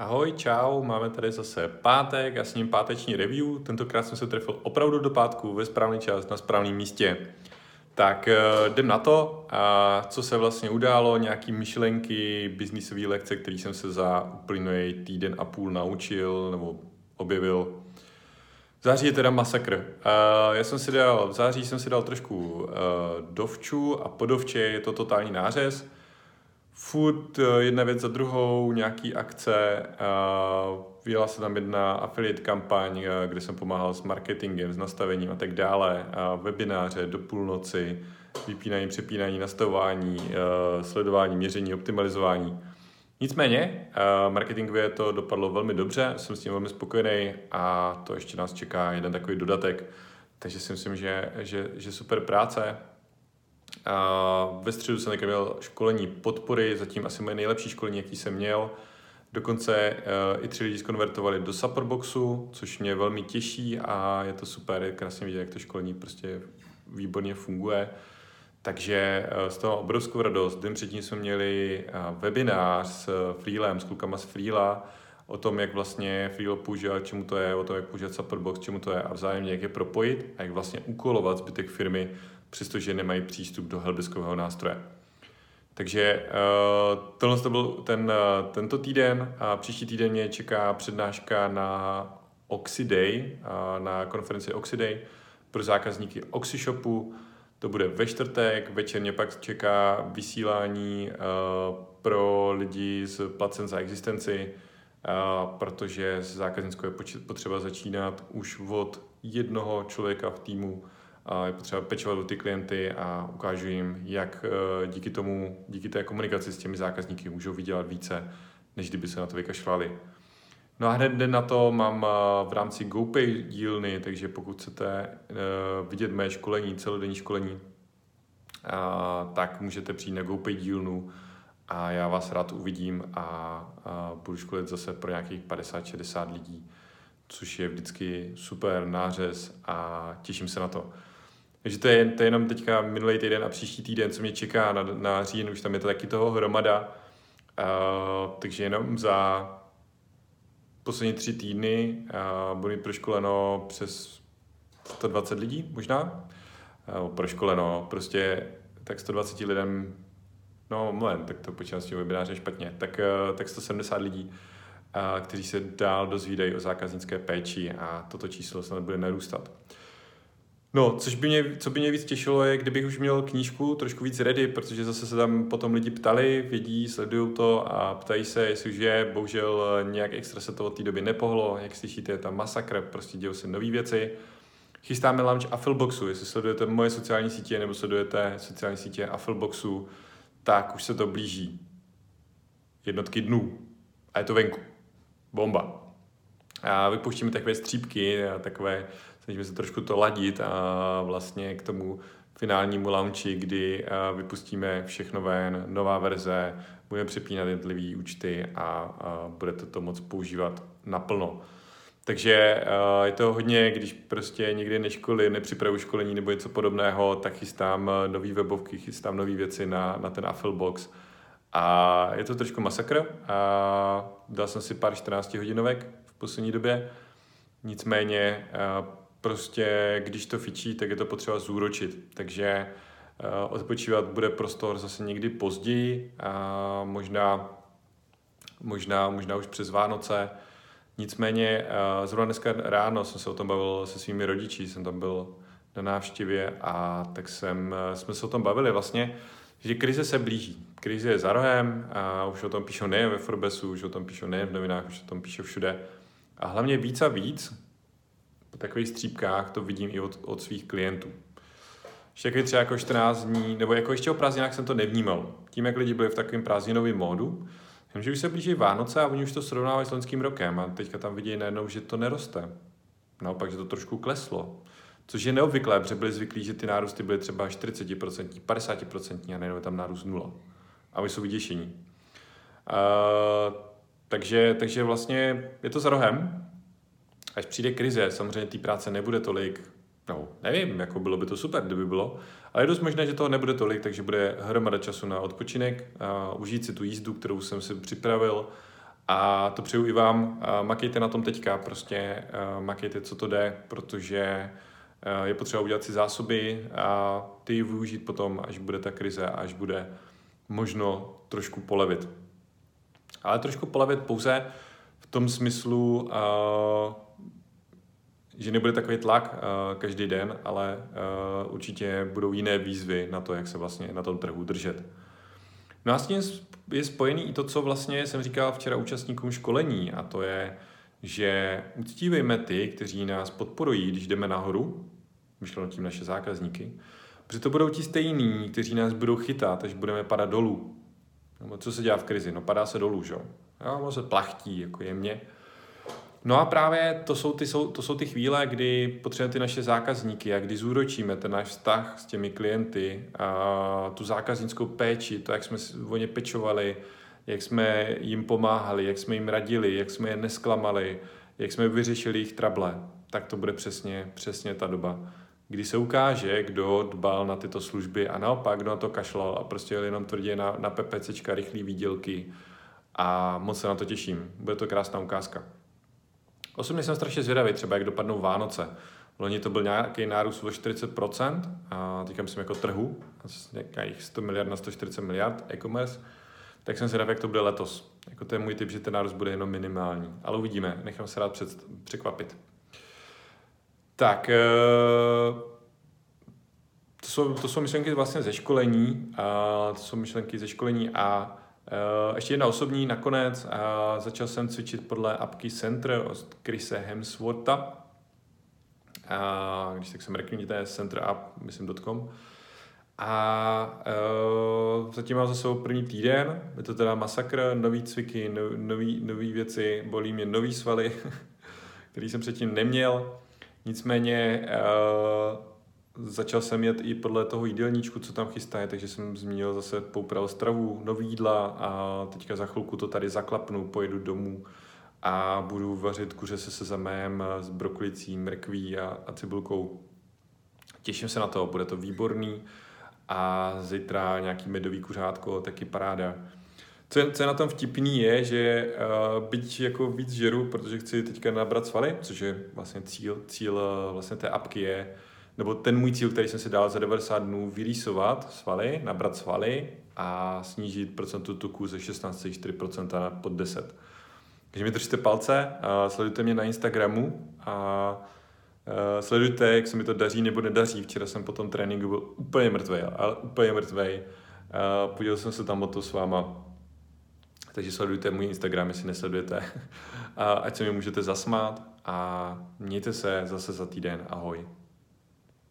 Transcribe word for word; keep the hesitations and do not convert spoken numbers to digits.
Ahoj, čau, máme tady zase pátek a s ním páteční review. Tentokrát jsem se trefil opravdu do pátku ve správný čas na správném místě. Tak jdem na to, a co se vlastně událo, nějaký myšlenky, biznisové lekce, které jsem se za uplynulý týden a půl naučil nebo objevil. V září je teda masakr. Já jsem si dal, v září jsem si dal trošku dovču a po dovče je to totální nářez. Furt jedna věc za druhou, nějaký akce, vyjela se tam jedna affiliate kampaň, kde jsem pomáhal s marketingem, s nastavením a tak dále, webináře do půlnoci, vypínání, přepínání, nastavování, sledování, měření, optimalizování. Nicméně, marketingově to dopadlo velmi dobře, jsem s tím velmi spokojený a to ještě nás čeká jeden takový dodatek, takže si myslím, že, že, že super práce. Uh, ve středu jsem také měl školení podpory, zatím asi moje nejlepší školení, jaký jsem měl. Dokonce uh, i tři lidi zkonvertovali do Support Boxu, což mě velmi těší a je to super, je krásně vidět, jak to školení prostě výborně funguje. Takže uh, z toho obrovskou radost. Den předtím jsme měli uh, webinář s Freelem, s klukama z Freela, o tom, jak vlastně Freelo používat, čemu to je, o tom, jak používat Support Box, čemu to je a vzájemně jak je propojit a jak vlastně úkolovat zbytek firmy, přestože nemají přístup do helpdeskového nástroje. Takže tohle to byl ten, tento týden a příští týden mě čeká přednáška na Oxidei, na konferenci Oxidei pro zákazníky Oxyshopu. To bude ve čtvrtek, večerně pak čeká vysílání pro lidi z placen za existenci, protože zákaznickou je potřeba začínat už od jednoho člověka v týmu. Je potřeba pečovat o ty klienty a ukážu jim, jak díky tomu, díky té komunikaci s těmi zákazníky můžou vydělat více, než kdyby se na to vykašlali. No a hned den na to mám v rámci GoPay dílny, takže pokud chcete vidět mé školení, celodenní školení, tak můžete přijít na GoPay dílnu a já vás rád uvidím a budu školit zase pro nějakých padesát šedesát lidí, což je vždycky super nářez a těším se na to. Takže to je, to je jenom teďka minulý týden a příští týden, co mě čeká na, na říjen, už tam je to taky toho hromada. Uh, takže jenom za poslední tři týdny uh, bude proškoleno přes sto dvacet lidí možná. Uh, proškoleno, prostě tak sto dvacet lidem, no moment, tak to počítám s tím webinářem špatně, tak, uh, tak sto sedmdesát lidí, uh, kteří se dál dozvídají o zákaznické péči a toto číslo snad bude narůstat. No, což by mě, co by mě víc těšilo, je, kdybych už měl knížku trošku víc ready, protože zase se tam potom lidi ptali, vědí, sledují to a ptají se, jestli už je, bohužel nějak extra se to od té doby nepohlo, jak slyšíte, je tam masakr, prostě dějou se nové věci. Chystáme launch Affilboxu, jestli sledujete moje sociální sítě nebo sledujete sociální sítě Affilboxu, tak už se to blíží. Jednotky dnů. A je to venku. Bomba. A vypouštíme takové střípky, takové, snažíme se trošku to ladit a vlastně k tomu finálnímu launchi, kdy vypustíme všechno ven, nová verze, budeme přepínat jednotlivé účty a, a budete to moc používat naplno. Takže je to hodně, když prostě někdy neškoly, nepřipravu školení nebo něco podobného, tak chystám nový webovky, chystám nové věci na, na ten Affilbox. A je to trošku masakr. A dal jsem si pár čtrnáctihodinovek v poslední době. Nicméně prostě, když to fičí, tak je to potřeba zúročit. Takže odpočívat bude prostor zase někdy později. A možná, možná, možná už přes Vánoce. Nicméně zrovna dneska ráno jsem se o tom bavil se svými rodiči. Jsem tam byl na návštěvě a tak jsem, jsme se o tom bavili vlastně, že krize se blíží. Krize je za rohem a už o tom píšou nejen ve Forbesu, už o tom píšou nejen v novinách, už o tom píšou všude. A hlavně víc a víc po takových střípkách to vidím i od, od svých klientů. Ještě třeba jako čtrnáct dní, nebo jako ještě o prázdninách jsem to nevnímal. Tím, jak lidi byli v takovém prázdninovém módu, vím, že už se blíží Vánoce a oni už to srovnávají s loňským rokem a teďka tam vidějí najednou, že to neroste. Naopak, že to trošku kleslo. Což je neobvyklé, protože byli zvyklí, že ty nárůsty byly třeba čtyřicet procent, padesát procent a nejenom tam nárůst nula. A my jsou vyděšení. Uh, takže, takže vlastně je to za rohem. Až přijde krize, samozřejmě té práce nebude tolik, no nevím, jako bylo by to super, kdyby bylo, ale je dost možné, že toho nebude tolik, takže bude hromada času na odpočinek, uh, užít si tu jízdu, kterou jsem si připravil A to přeju i vám. Makejte na tom teďka, prostě makejte, co to jde, protože je potřeba udělat si zásoby a ty ji využít potom, až bude ta krize a až bude možno trošku polevit. Ale trošku polevit pouze v tom smyslu, že nebude takový tlak každý den, ale určitě budou jiné výzvy na to, jak se vlastně na tom trhu držet. No a s tím je spojený i to, co vlastně jsem říkal včera účastníkům školení, a to je, že uctívejme ty, kteří nás podporují, když jdeme nahoru, myšleno tím naše zákazníky, protože to budou ti stejní, kteří nás budou chytat, až budeme padat dolů. No, co se dělá v krizi? No padá se dolů, že jo? Ono se plachtí, jako jemně. No a právě to jsou, ty, to jsou ty chvíle, kdy potřebujeme ty naše zákazníky a kdy zúročíme ten náš vztah s těmi klienty, a tu zákaznickou péči, to, jak jsme o ně pečovali, jak jsme jim pomáhali, jak jsme jim radili, jak jsme je nesklamali, jak jsme vyřešili jejich trable. Tak to bude přesně, přesně ta doba, kdy se ukáže, kdo dbal na tyto služby a naopak, kdo na to kašlal a prostě jel jenom tvrdě na, na PPCčka, rychlý výdělky, a moc se na to těším. Bude to krásná ukázka. Osobně jsem strašně zvědavý, třeba jak dopadnou Vánoce. Loni to byl nějaký nárůst o čtyřicet procent, a teďka myslím jako trhu, nějakých sto miliard na sto čtyřicet miliard e-commerce, tak jsem zvědavý, jak to bude letos. Jako to je můj tip, že ten nárůst bude jenom minimální. Ale uvidíme, nechám se rád před, překvapit. Tak, to jsou, to jsou myšlenky vlastně ze školení, a to jsou myšlenky ze školení a Uh, ještě jedna osobní nakonec. Uh, začal jsem cvičit podle apky Centr od Krise Hemswortha. Uh, když tak jsem reklamníte centr app myslím tečka com. A uh, zatím mám za sebou první týden. Je to teda masakr, nový cviky, no, nový, nový věci, bolí mě nový svaly, který jsem předtím neměl. Nicméně uh, začal jsem jet i podle toho jídelníčku, co tam chystají, takže jsem zmínil zase poupravil stravu, nový jídla a teďka za chvilku to tady zaklapnu, pojedu domů a budu vařit kuře se sezamem, s brokolicí, mrkví a, a cibulkou. Těším se na to, bude to výborný a zítra nějaký medový kuřátko, taky paráda. Co je, co je na tom vtipný je, že uh, byť jako víc žeru, protože chci teďka nabrat svaly, což je vlastně cíl, cíl vlastně té apky je, nebo ten můj cíl, který jsem si dal za devadesát dnů, vyrýsovat svaly, nabrat svaly a snížit procentu tuku ze šestnáct celá čtyři procenta na pod deset. Takže mi držte palce, sledujte mě na Instagramu a sledujte, jak se mi to daří nebo nedaří. Včera jsem po tom tréninku byl úplně mrtvej, ale úplně mrtvej. Podělil jsem se tam o to s váma. Takže sledujte můj Instagram, jestli nesledujete. Ať se mi můžete zasmát a mějte se zase za týden. Ahoj.